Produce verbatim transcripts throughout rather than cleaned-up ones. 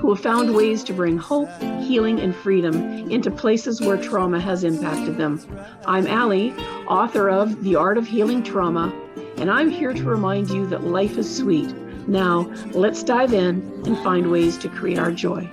who have found ways to bring hope, healing, and freedom into places where trauma has impacted them. I'm Allie, author of The Art of Healing Trauma, and I'm here to remind you that life is sweet. Now, let's dive in and find ways to create our joy.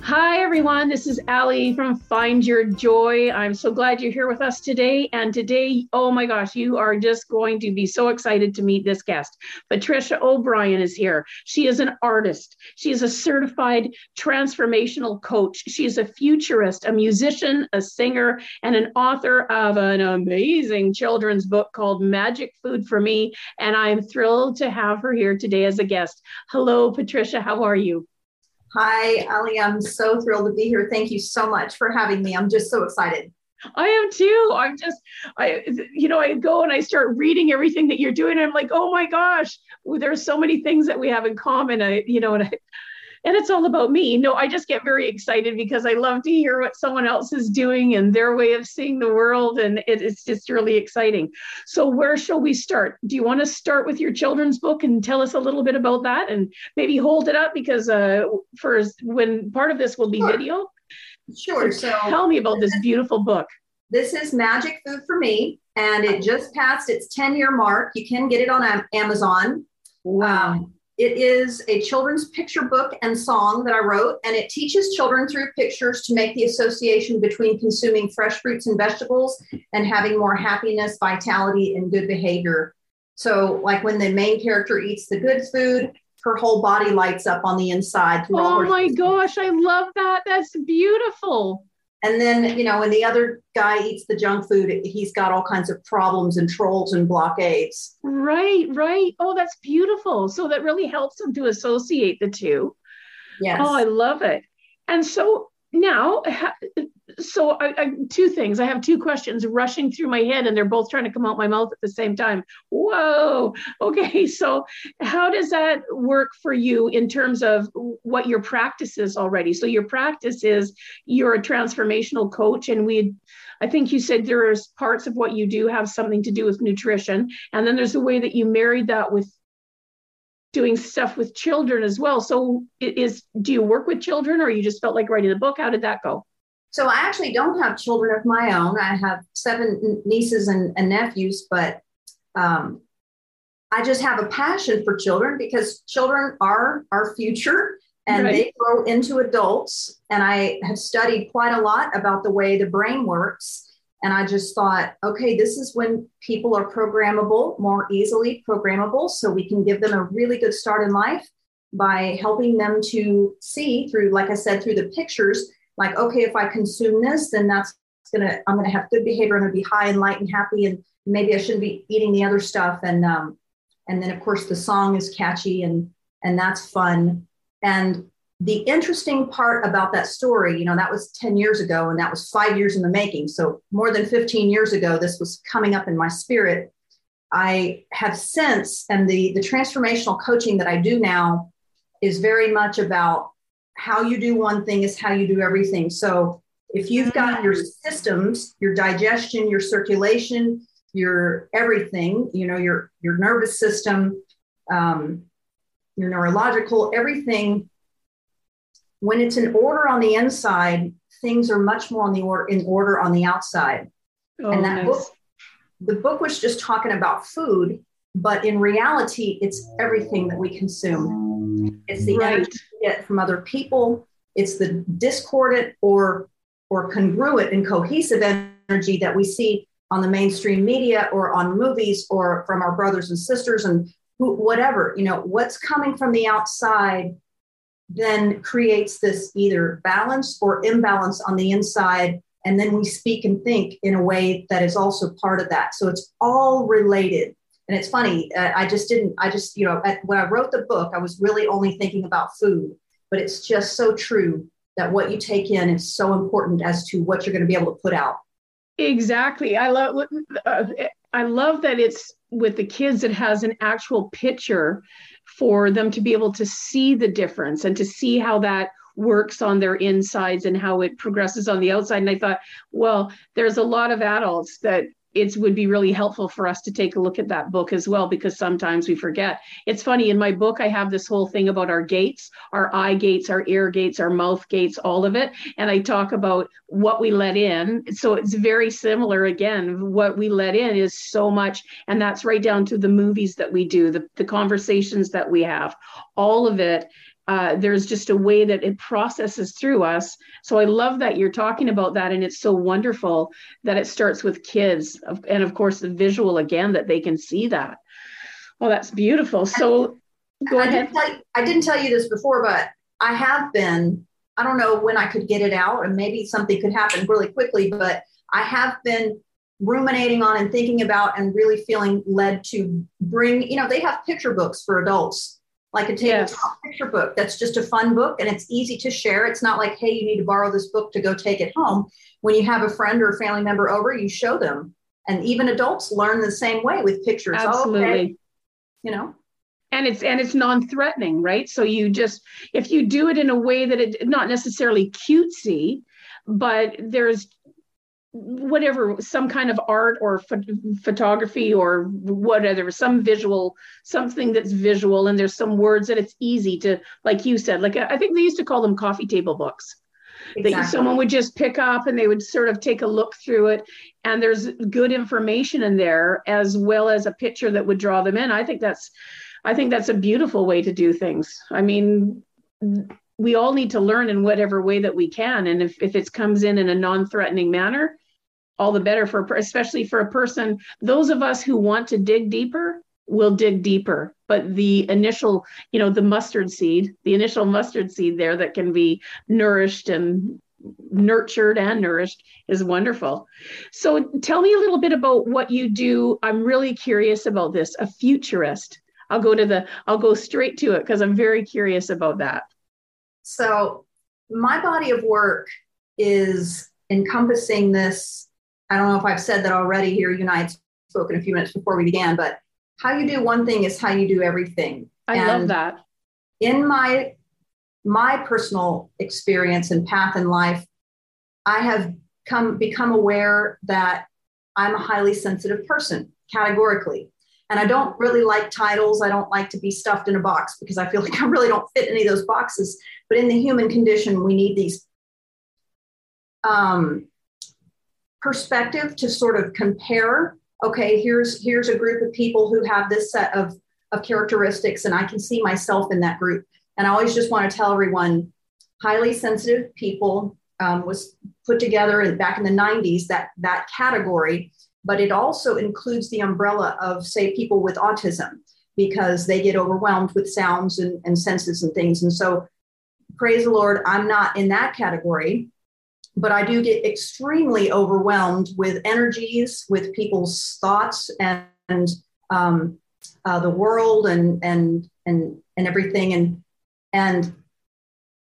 Hi, everyone. This is Allie from Find Your Joy. I'm so glad you're here with us today. And today, oh my gosh, you are just going to be so excited to meet this guest. Patricia O'Brien is here. She is an artist. She is a certified transformational coach. She is a futurist, a musician, a singer, and an author of an amazing children's book called Magic Food for Me. And I'm thrilled to have her here today as a guest. Hello, Patricia. How are you? Hi, Allie. I'm so thrilled to be here. Thank you so much for having me. I'm just so excited. I am too. I'm just, I, you know, I go and I start reading everything that you're doing. And I'm like, oh my gosh, there's so many things that we have in common. I, you know, and I, and it's all about me. No, I just get very excited because I love to hear what someone else is doing and their way of seeing the world. And it, it's just really exciting. So where shall we start? Do you want to start with your children's book and tell us a little bit about that and maybe hold it up because uh, for when part of this will be sure. video. Sure. So, so tell me about this beautiful book. This is Magic Food for Me, and it just passed its ten year mark. You can get it on Amazon. Wow. Um, It is a children's picture book and song that I wrote, and it teaches children through pictures to make the association between consuming fresh fruits and vegetables and having more happiness, vitality, and good behavior. So like when the main character eats the good food, her whole body lights up on the inside. Oh my gosh, I love that. That's beautiful. And then, you know, when the other guy eats the junk food, he's got all kinds of problems and trolls and blockades. Right, right. Oh, that's beautiful. So that really helps them to associate the two. Yes. Oh, I love it. And so now, so I, I, two things. I have two questions rushing through my head, and they're both trying to come out my mouth at the same time. Whoa. Okay. So how does that work for you in terms of what your practice is already? So your practice is you're a transformational coach, and we, I think you said there's parts of what you do have something to do with nutrition. And then there's a way that you married that with doing stuff with children as well. So it is, do you work with children, or you just felt like writing the book? How did that go? So I actually don't have children of my own. I have seven nieces and, and nephews, but um, I just have a passion for children because children are our future, and right. they grow into adults. And I have studied quite a lot about the way the brain works. And I just thought, okay, this is when people are programmable, more easily programmable. So we can give them a really good start in life by helping them to see through, like I said, through the pictures, like, okay, if I consume this, then that's going to, I'm going to have good behavior. I'm going to be high and light and happy. And maybe I shouldn't be eating the other stuff. And, um, and then of course the song is catchy and, and that's fun. And the interesting part about that story, you know, that was ten years ago, and that was five years in the making. So more than fifteen years ago, this was coming up in my spirit. I have since, and the, the transformational coaching that I do now is very much about how you do one thing is how you do everything. So if you've got your systems, your digestion, your circulation, your everything, you know, your, your nervous system, um, your neurological, everything. When it's in order on the inside, things are much more on the or- in order on the outside. Oh, and that nice. book, the book was just talking about food, but in reality, it's everything that we consume. It's the right. energy we get from other people. It's the discordant or, or congruent and cohesive energy that we see on the mainstream media or on movies or from our brothers and sisters and who, whatever, you know, what's coming from the outside then creates this either balance or imbalance on the inside. And then we speak and think in a way that is also part of that. So it's all related. And it's funny. Uh, I just didn't, I just, you know, at, when I wrote the book, I was really only thinking about food, but it's just so true that what you take in is so important as to what you're going to be able to put out. Exactly. I love uh, I love that it's with the kids, it has an actual picture for them to be able to see the difference and to see how that works on their insides and how it progresses on the outside. And I thought, well, there's a lot of adults that it would be really helpful for us to take a look at that book as well, because sometimes we forget. It's funny, in my book, I have this whole thing about our gates, our eye gates, our ear gates, our mouth gates, all of it. And I talk about what we let in. So it's very similar. Again, what we let in is so much. And that's right down to the movies that we do, the, the conversations that we have, all of it. Uh, there's just a way that it processes through us. So I love that you're talking about that. And it's so wonderful that it starts with kids. And of course, the visual again, that they can see that. Well, that's beautiful. So go I ahead. Didn't tell you, I didn't tell you this before, but I have been, I don't know when I could get it out, and maybe something could happen really quickly, but I have been ruminating on and thinking about and really feeling led to bring, you know, they have picture books for adults, like a tabletop yes. picture book. That's just a fun book, and it's easy to share. It's not like, hey, you need to borrow this book to go take it home. When you have a friend or a family member over, you show them. And even adults learn the same way with pictures. Absolutely. Oh, okay. You know? And it's, and it's non-threatening, right? So you just, if you do it in a way that it's not necessarily cutesy, but there's whatever, some kind of art or ph- photography or whatever, some visual, something that's visual, and there's some words that it's easy to, like you said, like I think they used to call them coffee table books. Exactly. That someone would just pick up and they would sort of take a look through it, and there's good information in there as well as a picture that would draw them in. I think that's, I think that's a beautiful way to do things. I mean, we all need to learn in whatever way that we can. And if, if it comes in in a non-threatening manner, all the better for, especially for a person, those of us who want to dig deeper will dig deeper. But the initial, you know, the mustard seed, the initial mustard seed there that can be nourished and nurtured and nourished is wonderful. So tell me a little bit about what you do. I'm really curious about this, a futurist. I'll go to the, I'll go straight to it because I'm very curious about that. So my body of work is encompassing this. I don't know if I've said that already here. You and I had spoken a few minutes before we began, but how you do one thing is how you do everything. I and love that. In my, my personal experience and path in life, I have come, become aware that I'm a highly sensitive person, categorically. And I don't really like titles. I don't like to be stuffed in a box because I feel like I really don't fit any of those boxes. But in the human condition, we need these um, perspective to sort of compare. Okay, here's here's a group of people who have this set of, of characteristics, and I can see myself in that group. And I always just want to tell everyone, highly sensitive people um, was put together in, back in the nineties, that that category. But it also includes the umbrella of, say, people with autism, because they get overwhelmed with sounds and, and senses and things. And so, praise the Lord, I'm not in that category, but I do get extremely overwhelmed with energies, with people's thoughts and, and um, uh, the world and, and, and, and everything. And, and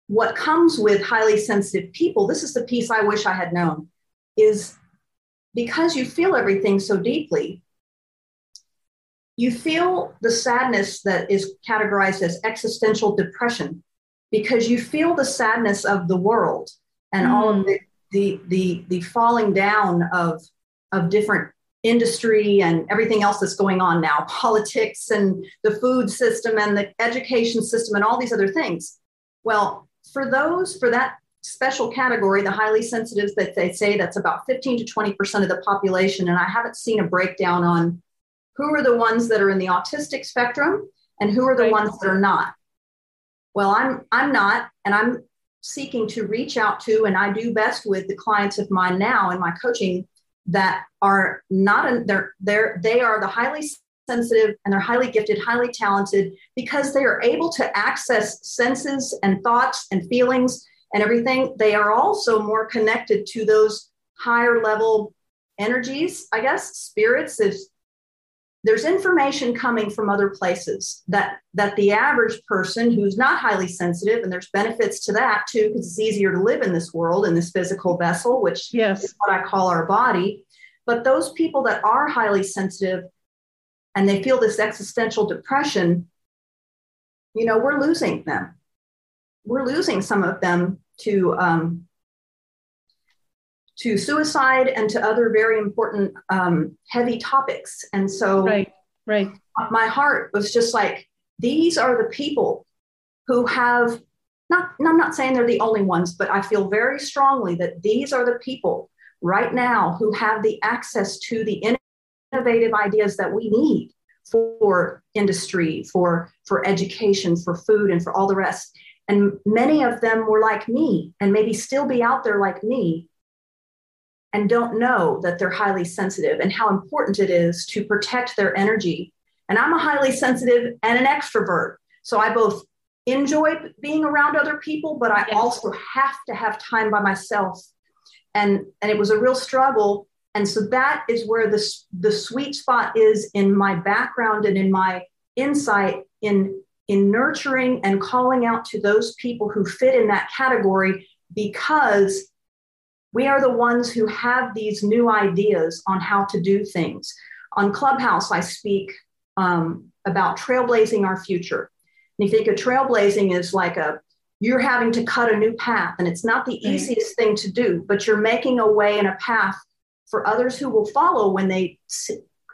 what comes with highly sensitive people, this is the piece I wish I had known, is because you feel everything so deeply, you feel the sadness that is categorized as existential depression, because you feel the sadness of the world and mm. all of the, the the the falling down of of different industry and everything else that's going on now, politics and the food system and the education system and all these other things. Well, for those, for that special category, the highly sensitives, that they say that's about fifteen to twenty percent of the population. And I haven't seen a breakdown on who are the ones that are in the autistic spectrum and who are the right. ones that are not. Well, I'm, I'm not, and I'm seeking to reach out to, and I do best with the clients of mine now in my coaching that are not, in, they're, they're, they are the highly sensitive, and they're highly gifted, highly talented, because they are able to access senses and thoughts and feelings and everything. They are also more connected to those higher level energies, I guess, spirits. Is there's information coming from other places that, that the average person who's not highly sensitive, and there's benefits to that too, because it's easier to live in this world, in this physical vessel, which yes. is what I call our body. But those people that are highly sensitive and they feel this existential depression, you know, we're losing them. We're losing some of them to um, to suicide and to other very important um, heavy topics. And so right, right. my heart was just like, these are the people who have, not, and I'm not saying they're the only ones, but I feel very strongly that these are the people right now who have the access to the innovative ideas that we need for industry, for, for education, for food, and for all the rest. And many of them were like me and maybe still be out there like me and don't know that they're highly sensitive and how important it is to protect their energy. And I'm a highly sensitive and an extrovert. So I both enjoy being around other people, but I yes. also have to have time by myself. And, and it was a real struggle. And so that is where the, the sweet spot is in my background and in my insight in in nurturing and calling out to those people who fit in that category, because we are the ones who have these new ideas on how to do things. On Clubhouse, I speak um, about trailblazing our future. And you think of trailblazing is like a, you're having to cut a new path, and it's not the mm-hmm. easiest thing to do, but you're making a way and a path for others who will follow when they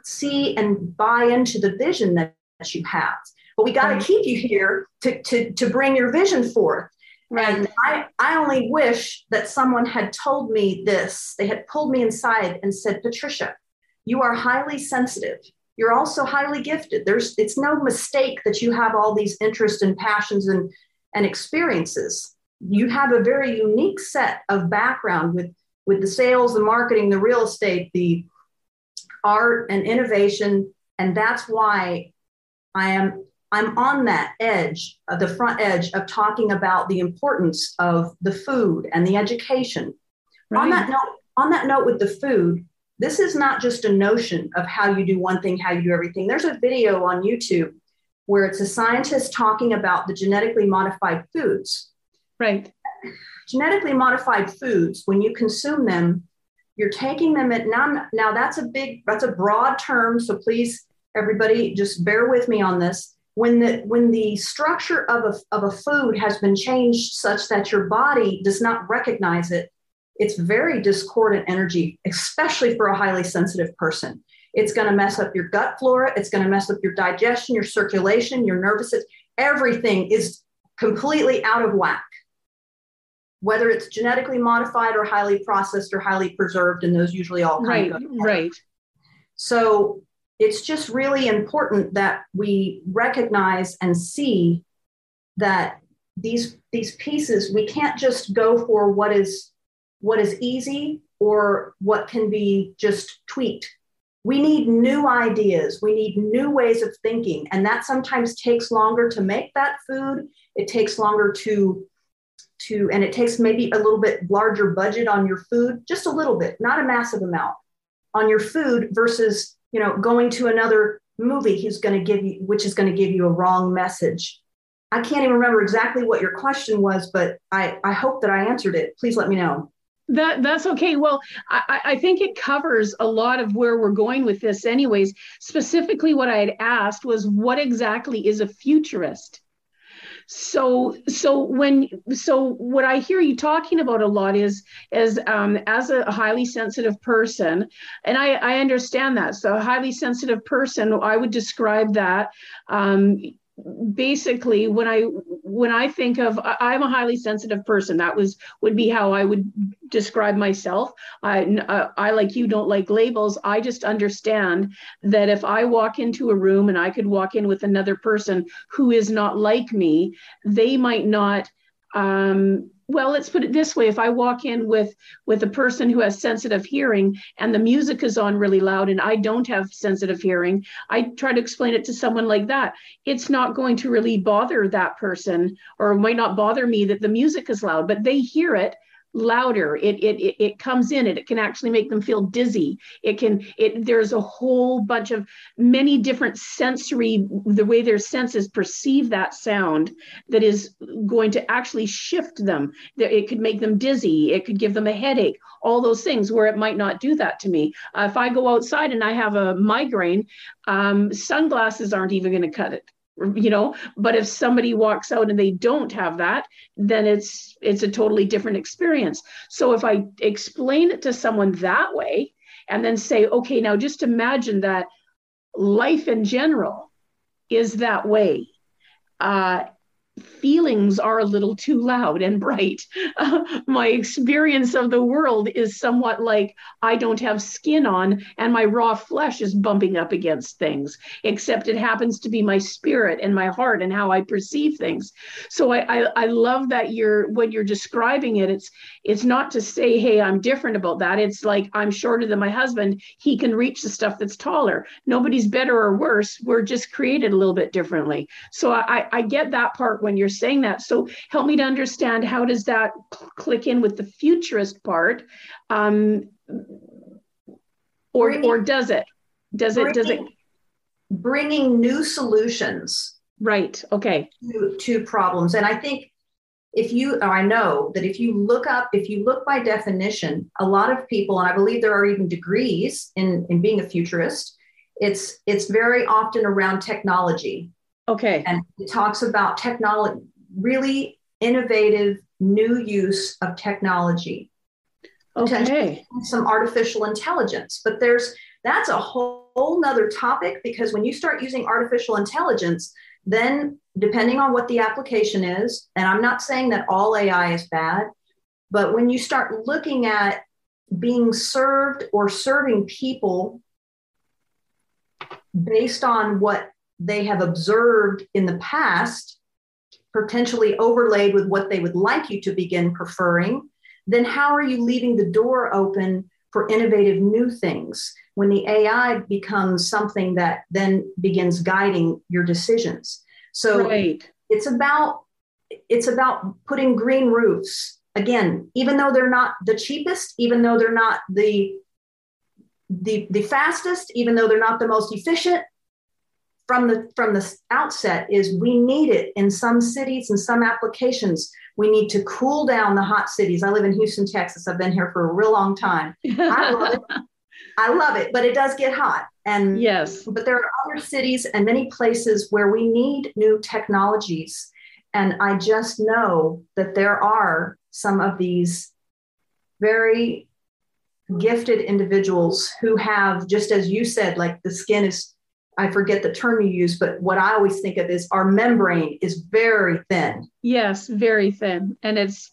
see and buy into the vision that, that you have. But we got to right. keep you here to, to, to bring your vision forth. Right. And I, I only wish that someone had told me this. They had pulled me inside and said, Patricia, you are highly sensitive. You're also highly gifted. There's, it's no mistake that you have all these interests and passions and, and experiences. You have a very unique set of background with, with the sales, the marketing, the real estate, the art and innovation. And that's why I am I'm on that edge, uh, the front edge of talking about the importance of the food and the education. Right. On that note, on that note with the food, this is not just a notion of how you do one thing, how you do everything. There's a video on YouTube where it's a scientist talking about the genetically modified foods. Right. Genetically modified foods, when you consume them, you're taking them at now. Now that's a big, that's a broad term. So please, everybody, just bear with me on this. When the when the structure of a, of a food has been changed such that your body does not recognize it, it's very discordant energy, especially for a highly sensitive person. It's going to mess up your gut flora. It's going to mess up your digestion, your circulation, your nervous system. Everything is completely out of whack, whether it's genetically modified or highly processed or highly preserved, and those usually all kind of go together. Right. So it's just really important that we recognize and see that these these pieces, we can't just go for what is what is easy or what can be just tweaked. We need new ideas. We need new ways of thinking. And that sometimes takes longer to make that food. It takes longer to, to and it takes maybe a little bit larger budget on your food, just a little bit, not a massive amount, on your food versus you know, going to another movie who's going to give you, which is going to give you a wrong message. I can't even remember exactly what your question was, but I, I hope that I answered it. Please let me know. That that's okay. Well, I, I think it covers a lot of where we're going with this anyways. Specifically, what I had asked was, what exactly is a futurist? So, so when, so what I hear you talking about a lot is, is um, as a highly sensitive person, and I, I understand that. So a highly sensitive person, I would describe that um, basically when I, when I think of, I'm a highly sensitive person, that was, would be how I would describe myself. I, I, like you, don't like labels. I just understand that if I walk into a room and I could walk in with another person who is not like me, they might not, um, well, let's put it this way. If I walk in with, with a person who has sensitive hearing and the music is on really loud and I don't have sensitive hearing, I try to explain it to someone like that. It's not going to really bother that person, or might not bother me that the music is loud, but they hear it. louder. It, it, it, it comes in and it can actually make them feel dizzy. It can, it, there's a whole bunch of many different sensory, the way their senses perceive that sound that is going to actually shift them. It could make them dizzy. It could give them a headache, all those things where it might not do that to me. Uh, if I go outside and I have a migraine, um, sunglasses aren't even going to cut it. You know, but if somebody walks out and they don't have that, then it's it's a totally different experience. So if I explain it to someone that way and then say, okay, now just imagine that life in general is that way. Uh, feelings are a little too loud and bright. Uh, my experience of the world is somewhat like I don't have skin on and my raw flesh is bumping up against things, except it happens to be my spirit and my heart and how I perceive things. So I, I, I love that you're, when you're describing it, it's, it's not to say, hey, I'm different about that. It's like, I'm shorter than my husband. He can reach the stuff that's taller. Nobody's better or worse. We're just created a little bit differently. So I, I get that part when you're saying that. So help me to understand, how does that click in with the futurist part? Um, or, bringing, or does it, does bringing, it, does it bringing new solutions, right? Okay. To, to problems. And I think if you, or I know that if you look up, if you look by definition, a lot of people, and I believe there are even degrees in, in being a futurist, it's, it's very often around technology. Okay. And it talks about technology, really innovative, new use of technology. Okay. Some artificial intelligence, but there's, that's a whole, whole nother topic, because when you start using artificial intelligence, then depending on what the application is, and I'm not saying that all A I is bad, but when you start looking at being served or serving people based on what they have observed in the past, potentially overlaid with what they would like you to begin preferring, then how are you leaving the door open for innovative new things when the A I becomes something that then begins guiding your decisions? So right. it's about, it's about putting green roofs, again, even though they're not the cheapest, even though they're not the, the, the fastest, even though they're not the most efficient, from the from the outset is we need it in some cities and some applications. We need to cool down the hot cities. I live in Houston, Texas. I've been here for a real long time. I love it. I love it, but it does get hot. And yes, but there are other cities and many places where we need new technologies. And I just know that there are some of these very gifted individuals who have, just as you said, like the skin is, I forget the term you use, but what I always think of is our membrane is very thin. Yes, very thin. And it's,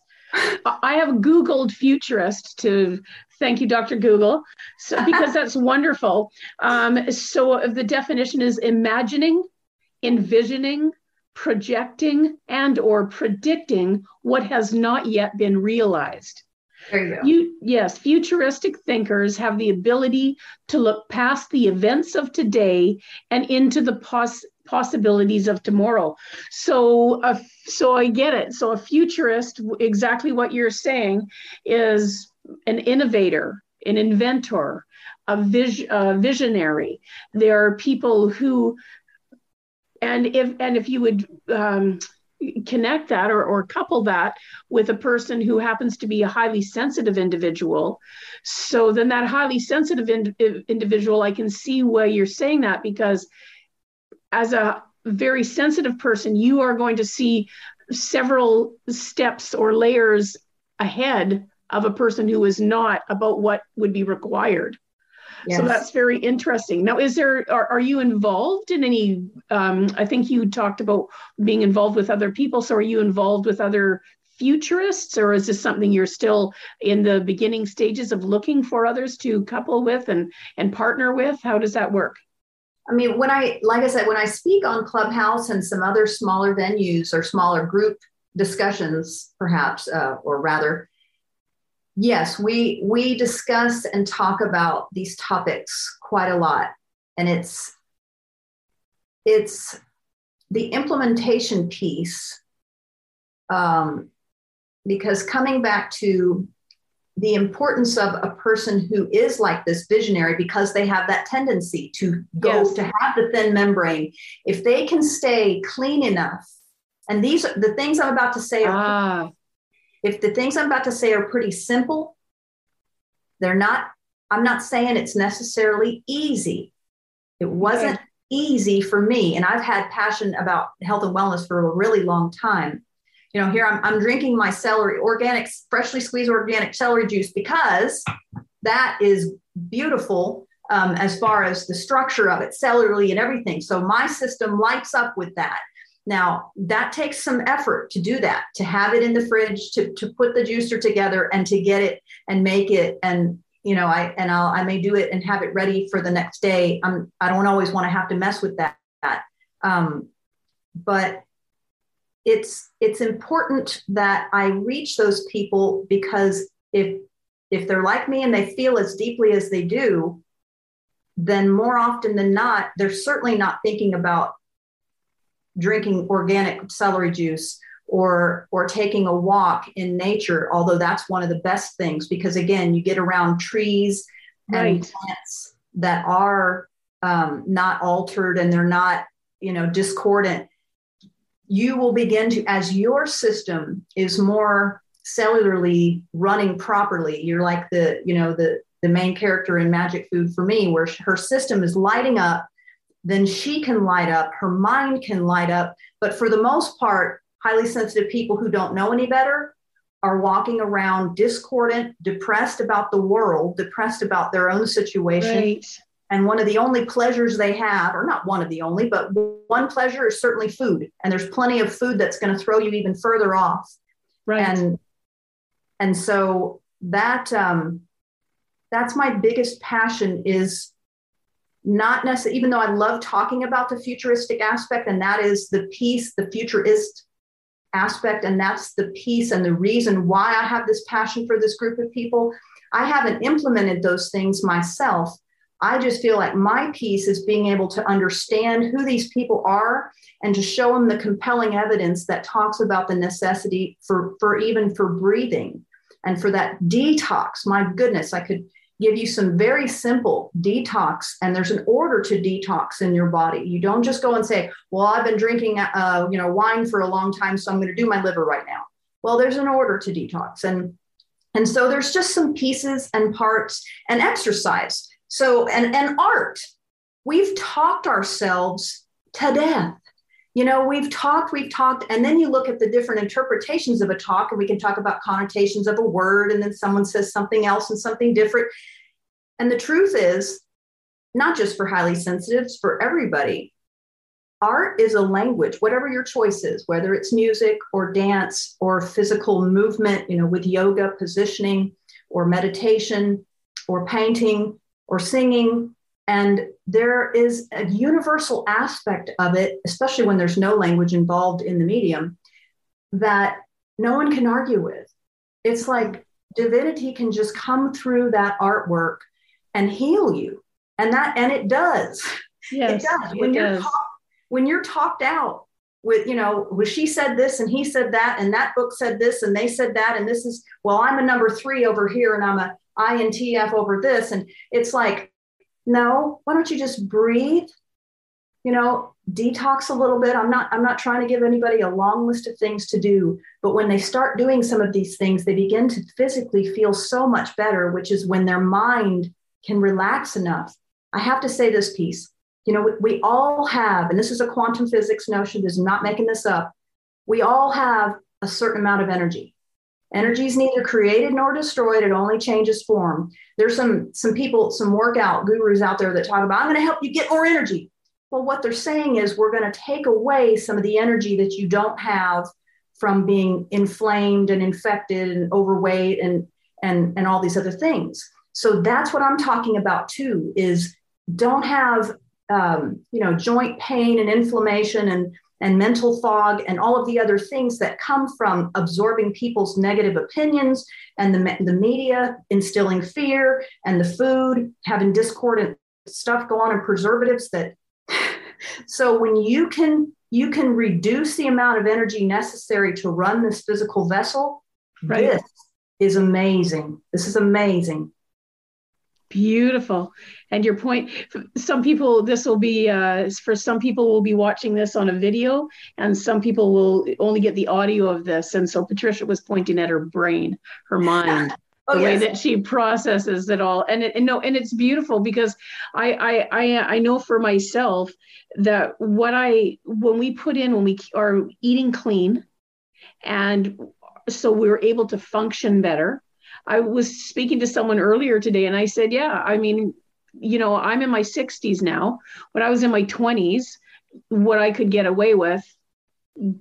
I have Googled futurist to, thank you, Doctor Google, so, because that's wonderful. Um, so the definition is imagining, envisioning, projecting, and or predicting what has not yet been realized. There you go. You, yes, futuristic thinkers have the ability to look past the events of today and into the pos- possibilities of tomorrow. So, uh, so I get it. So a futurist, exactly what you're saying, is an innovator, an inventor, a, vis- a visionary. There are people who, and if and if you would. Um, connect that or, or couple that with a person who happens to be a highly sensitive individual. So then that highly sensitive in, individual, I can see why you're saying that, because as a very sensitive person, you are going to see several steps or layers ahead of a person who is not, about what would be required. Yes. So that's very interesting. Now, is there, are, are you involved in any, um, I think you talked about being involved with other people. So are you involved with other futurists, or is this something you're still in the beginning stages of looking for others to couple with and, and partner with? How does that work? I mean, when I, like I said, when I speak on Clubhouse and some other smaller venues or smaller group discussions, perhaps, uh, or rather, yes, we we discuss and talk about these topics quite a lot. And it's it's the implementation piece, um, because coming back to the importance of a person who is like this visionary, because they have that tendency to go yes. to have the thin membrane. If they can stay clean enough, and these are the things I'm about to say, are, ah. if the things I'm about to say are pretty simple, they're not, I'm not saying it's necessarily easy. It wasn't okay. easy for me. And I've had passion about health and wellness for a really long time. You know, here I'm, I'm drinking my celery, organic, freshly squeezed organic celery juice, because that is beautiful um, as far as the structure of it, celery and everything. So my system lights up with that. Now, that takes some effort to do that, to have it in the fridge, to, to put the juicer together and to get it and make it. And, you know, I and I'll, I may do it and have it ready for the next day. I'm, I don't always want to have to mess with that. Um, but It's it's important that I reach those people, because if if they're like me and they feel as deeply as they do, then more often than not, they're certainly not thinking about drinking organic celery juice or or taking a walk in nature, although that's one of the best things, because, again, you get around trees right. and plants that are um, not altered and they're not, you know, discordant. You will begin to, as your system is more cellularly running properly, you're like the, you know, the, the main character in Magic Food for Me, where her system is lighting up, then she can light up, her mind can light up. But for the most part, highly sensitive people who don't know any better are walking around discordant, depressed about the world, depressed about their own situation. Right. And one of the only pleasures they have, or not one of the only, but one pleasure is certainly food. And there's plenty of food that's going to throw you even further off. Right. And, and so that, um, that's my biggest passion, is not necessarily, even though I love talking about the futuristic aspect, and that is the piece, the futurist aspect. And that's the piece and the reason why I have this passion for this group of people. I haven't implemented those things myself. I just feel like my piece is being able to understand who these people are and to show them the compelling evidence that talks about the necessity for, for even for breathing and for that detox. My goodness, I could give you some very simple detox, and there's an order to detox in your body. You don't just go and say, well, I've been drinking uh, you know, wine for a long time, so I'm going to do my liver right now. Well, there's an order to detox. And, and so there's just some pieces and parts, and exercise. So, and, and art, we've talked ourselves to death. You know, we've talked, we've talked, and then you look at the different interpretations of a talk, and we can talk about connotations of a word, and then someone says something else and something different. And the truth is, not just for highly sensitives, for everybody, art is a language, whatever your choice is, whether it's music or dance or physical movement, you know, with yoga, positioning, or meditation, or painting, or singing. And there is a universal aspect of it, especially when there's no language involved in the medium, that no one can argue with. It's like divinity can just come through that artwork and heal you. And that, and it does. Yes, it does. When, it you're does. Talk, when you're talked out with, you know, well, she said this and he said that, and that book said this and they said that, and this is, well, I'm a number three over here and I'm a I N T F over this. And it's like, no, why don't you just breathe, you know, detox a little bit. I'm not, I'm not trying to give anybody a long list of things to do, but when they start doing some of these things, they begin to physically feel so much better, which is when their mind can relax enough. I have to say this piece, you know, we, we all have, and this is a quantum physics notion, this is not making this up. We all have a certain amount of energy. Energy is neither created nor destroyed. It only changes form. There's some, some people, some workout gurus out there that talk about, I'm going to help you get more energy. Well, what they're saying is we're going to take away some of the energy that you don't have from being inflamed and infected and overweight and, and, and all these other things. So that's what I'm talking about too, is don't have, um, you know, joint pain and inflammation and and mental fog and all of the other things that come from absorbing people's negative opinions and the, the media instilling fear and the food, having discordant stuff go on and preservatives that. So when you can, you can reduce the amount of energy necessary to run this physical vessel, right. This is amazing. This is amazing. Beautiful. And your point, some people, this will be, uh, for some people will be watching this on a video, and some people will only get the audio of this. And so Patricia was pointing at her brain, her mind, oh, the yes. way that she processes it all. And, it, and no, and it's beautiful, because I, I, I, I know for myself that what I, when we put in, when we are eating clean, and so we were able to function better. I was speaking to someone earlier today, and I said, yeah, I mean, you know, I'm in my sixties now. When I was in my twenties, what I could get away with,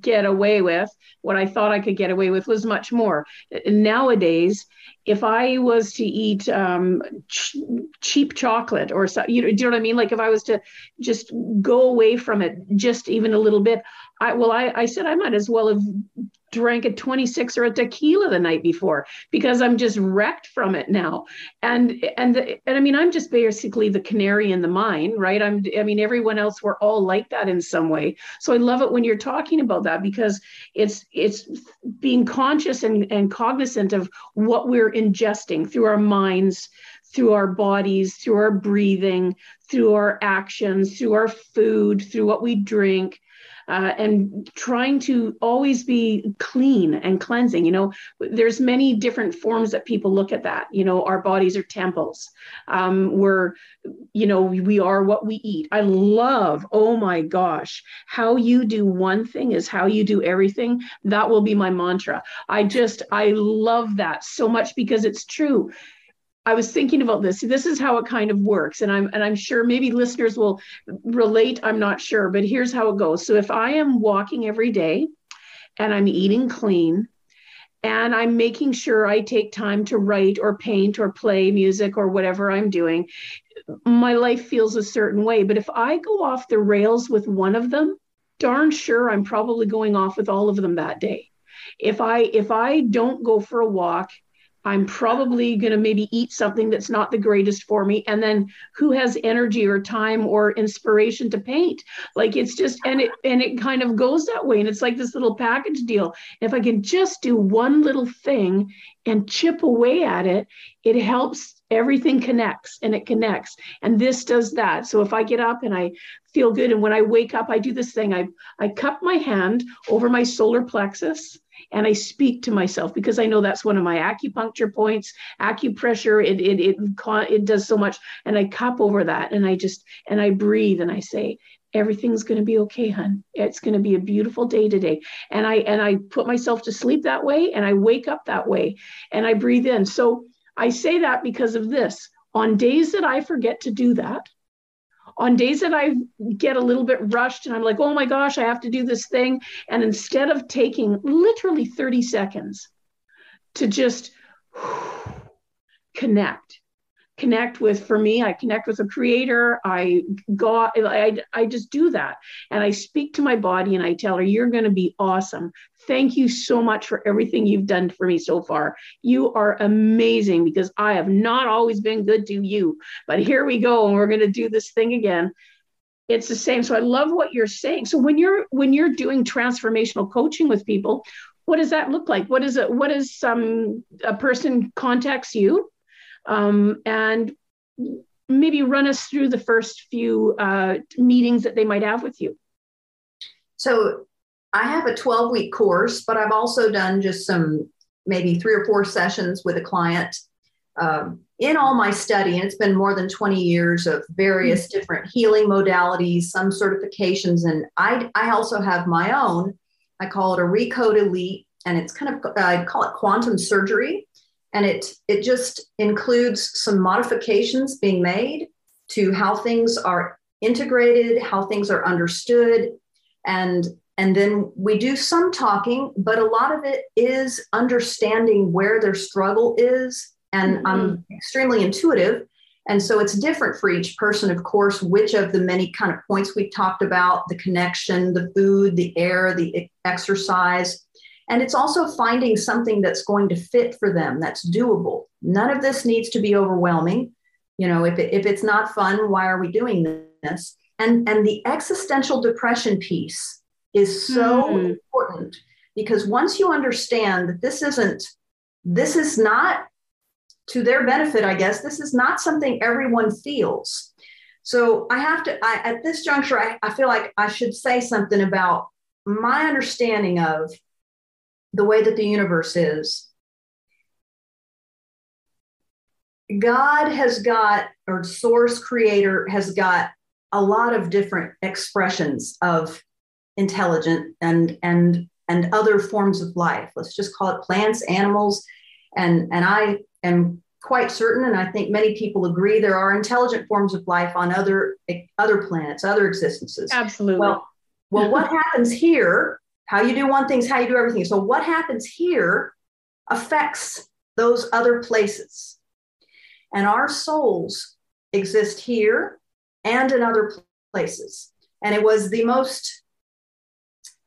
get away with, what I thought I could get away with was much more. Nowadays, if I was to eat um, ch- cheap chocolate or something, you know, do you know what I mean? Like if I was to just go away from it, just even a little bit, I, well, I, I said, I might as well have drank a twenty-six or a tequila the night before, because I'm just wrecked from it now. And, and, the, and I mean, I'm just basically the canary in the mine, right? I'm, I mean, everyone else, we're all like that in some way. So I love it when you're talking about that, because it's, it's being conscious and, and cognizant of what we're ingesting through our minds, through our bodies, through our breathing, through our actions, through our food, through what we drink. Uh, and trying to always be clean and cleansing. You know, there's many different forms that people look at that. You know, our bodies are temples. Um, we're, you know, we, we are what we eat. I love, oh my gosh, how you do one thing is how you do everything. That will be my mantra. I just, I love that so much, because it's true. I was thinking about this. This is how it kind of works. And I'm and I'm sure maybe listeners will relate. I'm not sure, but here's how it goes. So if I am walking every day and I'm eating clean and I'm making sure I take time to write or paint or play music or whatever I'm doing, my life feels a certain way. But if I go off the rails with one of them, darn sure I'm probably going off with all of them that day. If I if I don't go for a walk, I'm probably going to maybe eat something that's not the greatest for me. And then who has energy or time or inspiration to paint? Like it's just, and it, and it kind of goes that way. And it's like this little package deal. If I can just do one little thing and chip away at it, it helps. Everything connects and it connects. And this does that. So if I get up and I feel good, and when I wake up, I do this thing. I, I cup my hand over my solar plexus. And I speak to myself, because I know that's one of my acupuncture points, acupressure, it, it, it, it does so much. And I cup over that, and I just, and I breathe, and I say, everything's going to be okay, hun. It's going to be a beautiful day today. And I, and I put myself to sleep that way, and I wake up that way, and I breathe in. So I say that because of this. On days that I forget to do that, on days that I get a little bit rushed and I'm like, oh my gosh, I have to do this thing. And instead of taking literally thirty seconds to just connect, connect with, for me, I connect with a creator. I got, I, I just do that. And I speak to my body and I tell her, you're going to be awesome. Thank you so much for everything you've done for me so far. You are amazing, because I have not always been good to you, but here we go. And we're going to do this thing again. It's the same. So I love what you're saying. So when you're, when you're doing transformational coaching with people, what does that look like? What is it? What is some, a person contacts you um, and maybe run us through the first few uh, meetings that they might have with you. So I have a twelve-week course, but I've also done just some maybe three or four sessions with a client um, in all my study. And it's been more than twenty years of various mm-hmm. different healing modalities, some certifications. And I, I also have my own. I call it a Recode Elite, and it's kind of, I call it quantum surgery. And it it just includes some modifications being made to how things are integrated, how things are understood, and And then we do some talking, but a lot of it is understanding where their struggle is. And mm-hmm. I'm extremely intuitive. And so it's different for each person, of course, which of the many kind of points we've talked about, the connection, the food, the air, the exercise. And it's also finding something that's going to fit for them, that's doable. None of this needs to be overwhelming. You know, if it, if it's not fun, why are we doing this? And, and the existential depression piece is so mm. important, because once you understand that this isn't this is not, to their benefit, I guess, this is not something everyone feels. So I have to, I, at this juncture, I, I feel like I should say something about my understanding of the way that the universe is. God has got, or source creator has got a lot of different expressions of intelligent and, and, and other forms of life. Let's just call it plants, animals. And, and I am quite certain, and I think many people agree, there are intelligent forms of life on other, other planets, other existences. Absolutely. Well, well, what happens here, how you do one thing is how you do everything. So what happens here affects those other places. And our souls exist here and in other places. And it was the most,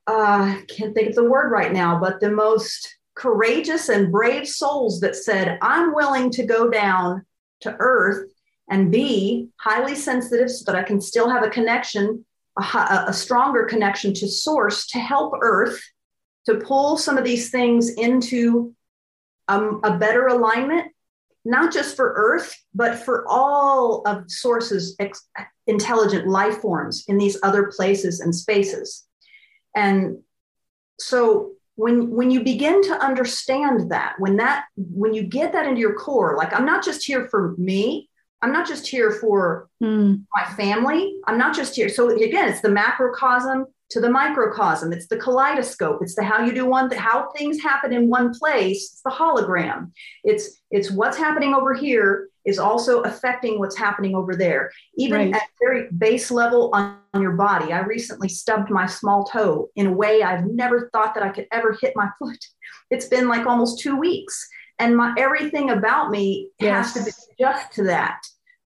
uh, I can't think of the word right now, but the most courageous and brave souls that said, I'm willing to go down to earth and be highly sensitive so that I can still have a connection, a, a stronger connection to source, to help earth, to pull some of these things into um, a better alignment, not just for earth, but for all of sources, ex- intelligent life forms in these other places and spaces. And so when, when you begin to understand that, when that, when you get that into your core, like, I'm not just here for me. I'm not just here for mm. my family. I'm not just here. So again, it's the macrocosm to the microcosm. It's the kaleidoscope. It's the how you do one, how things happen in one place. It's the hologram. It's, it's what's happening over here is also affecting what's happening over there. Even right. at very base level on, on your body. I recently stubbed my small toe in a way I've never thought that I could ever hit my foot. It's been like almost two weeks. And my, everything about me yes. has to adjust to that.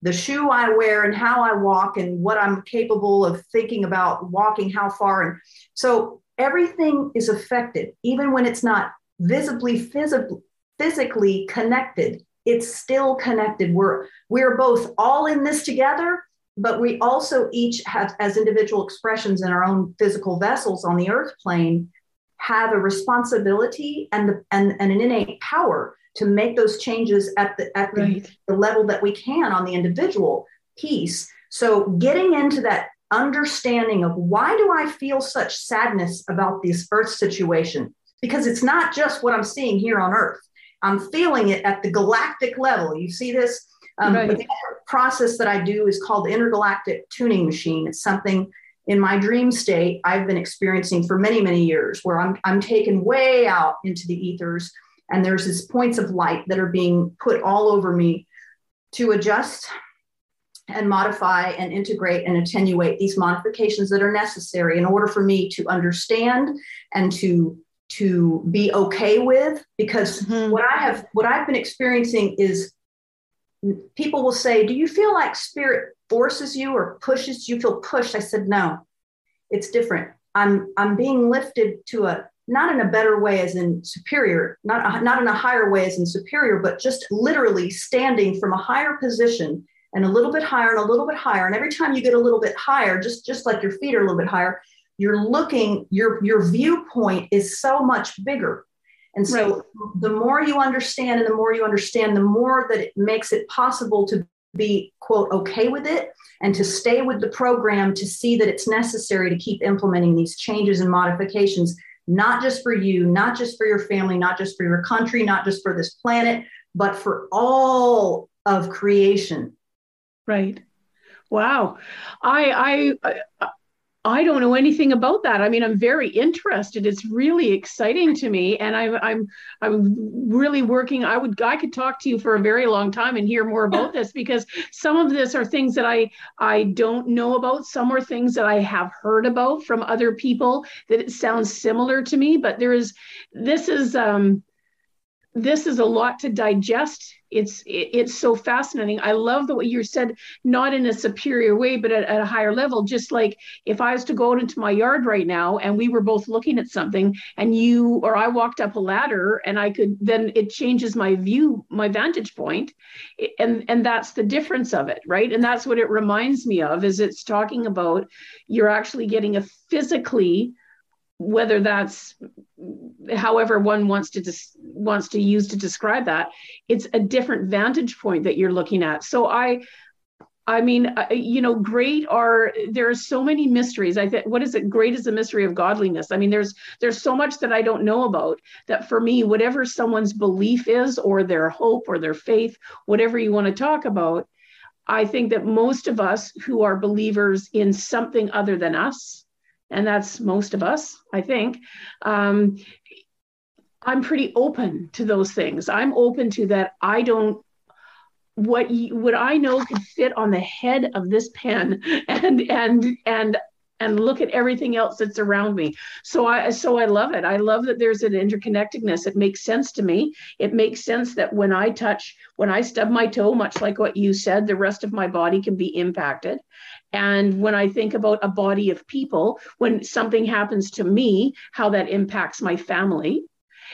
The shoe I wear and how I walk and what I'm capable of thinking about walking, how far. And so everything is affected, even when it's not visibly, physically, physically connected, it's still connected. We're, we're both all in this together, but we also each have, as individual expressions in our own physical vessels on the earth plane, have a responsibility and, the, and, and an innate power to make those changes at the at the, right. the level that we can on the individual piece. So getting into that understanding of, why do I feel such sadness about this earth situation? Because it's not just what I'm seeing here on earth. I'm feeling it at the galactic level. You see this um, right. the process that I do is called the intergalactic tuning machine. It's something in my dream state I've been experiencing for many, many years, where I'm, I'm taken way out into the ethers. And there's these points of light that are being put all over me to adjust and modify and integrate and attenuate these modifications that are necessary in order for me to understand and to, to be okay with. Because mm-hmm. what I have, what I've been experiencing is, people will say, do you feel like spirit forces you or pushes you? You feel pushed? I said, no, it's different. I'm, I'm being lifted to a, not in a better way as in superior, not, not in a higher way as in superior, but just literally standing from a higher position and a little bit higher and a little bit higher. And every time you get a little bit higher, just, just like your feet are a little bit higher, you're looking, your, your viewpoint is so much bigger. And so right. the more you understand and the more you understand, the more that it makes it possible to be, quote, okay with it, and to stay with the program, to see that it's necessary to keep implementing these changes and modifications, not just for you, not just for your family, not just for your country, not just for this planet, but for all of creation. Right. Wow. I, I, I, I don't know anything about that. I mean, I'm very interested. It's really exciting to me. And I'm, I'm, I'm really working. I would, I could talk to you for a very long time and hear more about this, because some of this are things that I, I don't know about. Some are things that I have heard about from other people that it sounds similar to me, but there is, this is, um, this is a lot to digest. It's it's so fascinating. I love the way you said, not in a superior way, but at, at a higher level. Just like if I was to go out into my yard right now and we were both looking at something, and you or I walked up a ladder, and I could, then it changes my view, my vantage point, and and that's the difference of it, right? And that's what it reminds me of, is it's talking about, you're actually getting a physically whether that's however one wants to dis, wants to use to describe that, it's a different vantage point that you're looking at. So I, I mean, uh, you know, great are, there are so many mysteries. I think, what is it? Great is the mystery of godliness. I mean, there's, there's so much that I don't know about that. For me, whatever someone's belief is, or their hope or their faith, whatever you want to talk about, I think that most of us who are believers in something other than us, and that's most of us, I think, um, I'm pretty open to those things. I'm open to that. I don't, What you, what I know could fit on the head of this pen, and and and and look at everything else that's around me. So I so I love it. I love that there's an interconnectedness. It makes sense to me. It makes sense that when I touch, when I stub my toe, much like what you said, the rest of my body can be impacted. And when I think about a body of people, when something happens to me, how that impacts my family.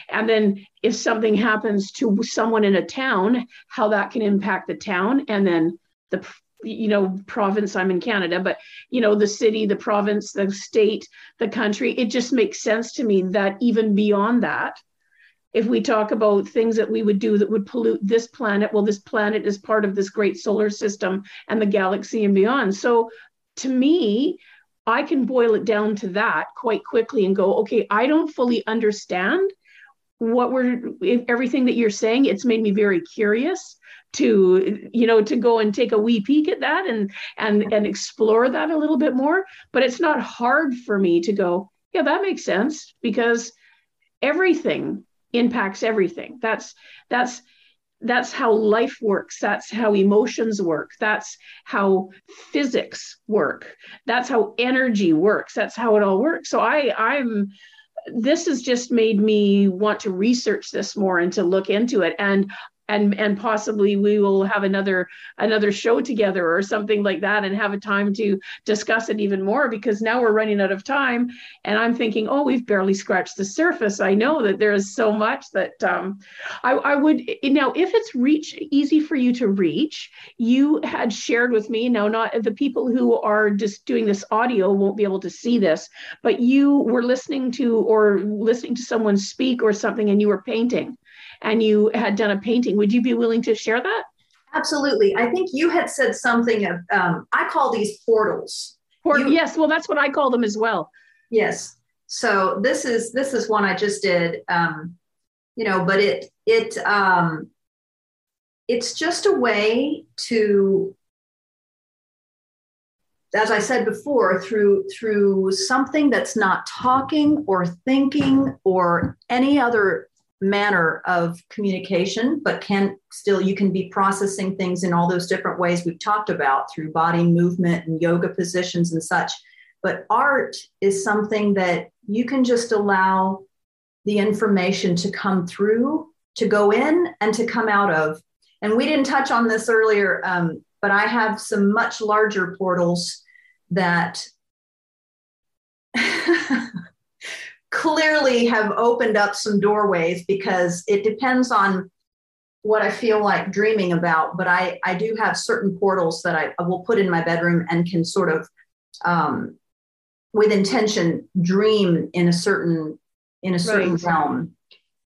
And then if something happens to someone in a town, how that can impact the town, and then the, you know, province, I'm in Canada, but, you know, the city, the province, the state, the country. It just makes sense to me that even beyond that, if we talk about things that we would do that would pollute this planet, well, this planet is part of this great solar system and the galaxy and beyond. So to me, I can boil it down to that quite quickly and go, okay, I don't fully understand what we're, if everything that you're saying, it's made me very curious to, you know, to go and take a wee peek at that and, and, and explore that a little bit more. But it's not hard for me to go, yeah, that makes sense, because everything impacts everything. That's, that's, that's how life works. That's how emotions work. That's how physics work. That's how energy works. That's how it all works. So I, I'm, this has just made me want to research this more and to look into it, and and and possibly we will have another another show together or something like that, and have a time to discuss it even more, because now we're running out of time, and I'm thinking, oh, we've barely scratched the surface. I know that there is so much that um, I, I would now, if it's reach easy for you to reach, you had shared with me. Now, not the people who are just doing this audio won't be able to see this, but you were listening to or listening to someone speak or something, and you were painting. And you had done a painting. Would you be willing to share that? Absolutely. I think you had said something of, um, I call these portals. Port- you- yes. Well, that's what I call them as well. Yes. So this is, this is one I just did, um, you know, but it, it, um, it's just a way to, as I said before, through, through something that's not talking or thinking or any other manner of communication, but can still, you can be processing things in all those different ways we've talked about through body movement and yoga positions and such. But art is something that you can just allow the information to come through, to go in and to come out of. And we didn't touch on this earlier, um, but I have some much larger portals that clearly have opened up some doorways, because it depends on what I feel like dreaming about. But I, I do have certain portals that I, I will put in my bedroom and can sort of, um, with intention, dream in a certain, in a certain right. realm.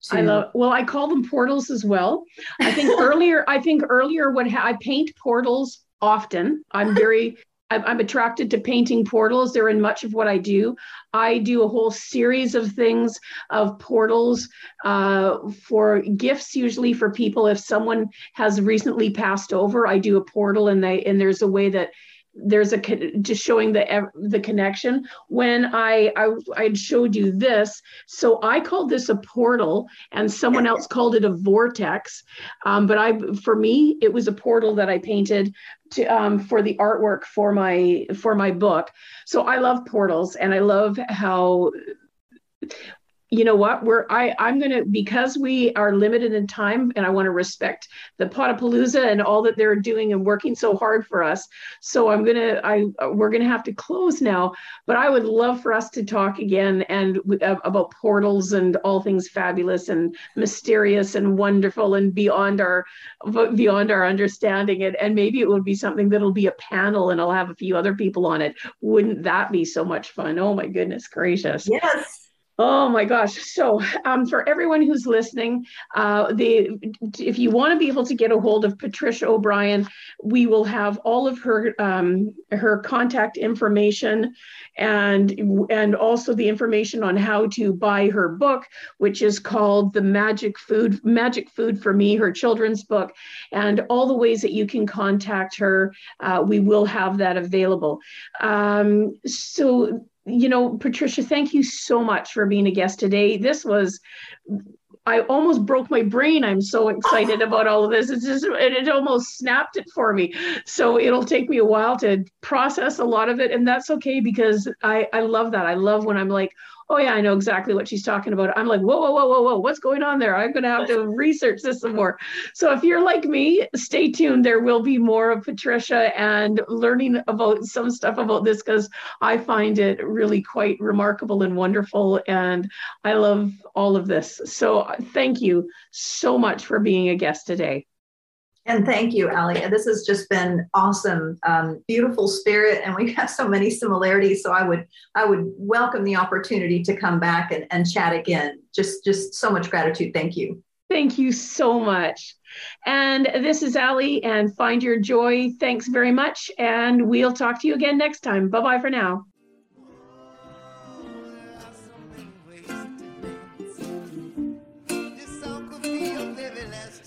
To... I love, well, I call them portals as well. I think earlier, I think earlier when I paint portals often, I'm very, I'm attracted to painting portals. They're in much of what I do. I do a whole series of things of portals uh, for gifts, usually for people. If someone has recently passed over, I do a portal, and they and there's a way that there's a just showing the the connection. When I I I showed you this, so I called this a portal, and someone else called it a vortex. Um, but I for me, it was a portal that I painted to, um, for the artwork for my for my book. So I love portals, and I love how. You know what, we're, I, I'm going to, because we are limited in time, and I want to respect the Potapalooza and all that they're doing and working so hard for us. So I'm going to, I, we're going to have to close now, but I would love for us to talk again and uh, about portals and all things fabulous and mysterious and wonderful and beyond our, beyond our understanding. And, and maybe it will be something that'll be a panel, and I'll have a few other people on it. Wouldn't that be so much fun? Oh my goodness gracious. Yes. Oh my gosh. So um, for everyone who's listening, uh, the, if you want to be able to get a hold of Patricia O'Brien, we will have all of her um, her contact information and, and also the information on how to buy her book, which is called The Magic Food, Magic Food for Me, her children's book, and all the ways that you can contact her. Uh, we will have that available. Um, so You know, Patricia, thank you so much for being a guest today. This was, I almost broke my brain. I'm so excited about all of this. It's just, it almost snapped it for me. So it'll take me a while to process a lot of it. And that's okay, because I, I love that. I love when I'm like, oh yeah, I know exactly what she's talking about. I'm like, whoa, whoa, whoa, whoa, whoa, what's going on there? I'm going to have to research this some more. So if you're like me, stay tuned. There will be more of Patricia and learning about some stuff about this, because I find it really quite remarkable and wonderful. And I love all of this. So thank you so much for being a guest today. And thank you, Allie. This has just been awesome, um, beautiful spirit, and we have so many similarities. So I would, I would welcome the opportunity to come back and, and chat again. Just, just so much gratitude. Thank you. Thank you so much. And this is Allie and Find Your Joy. Thanks very much, and we'll talk to you again next time. Bye bye for now.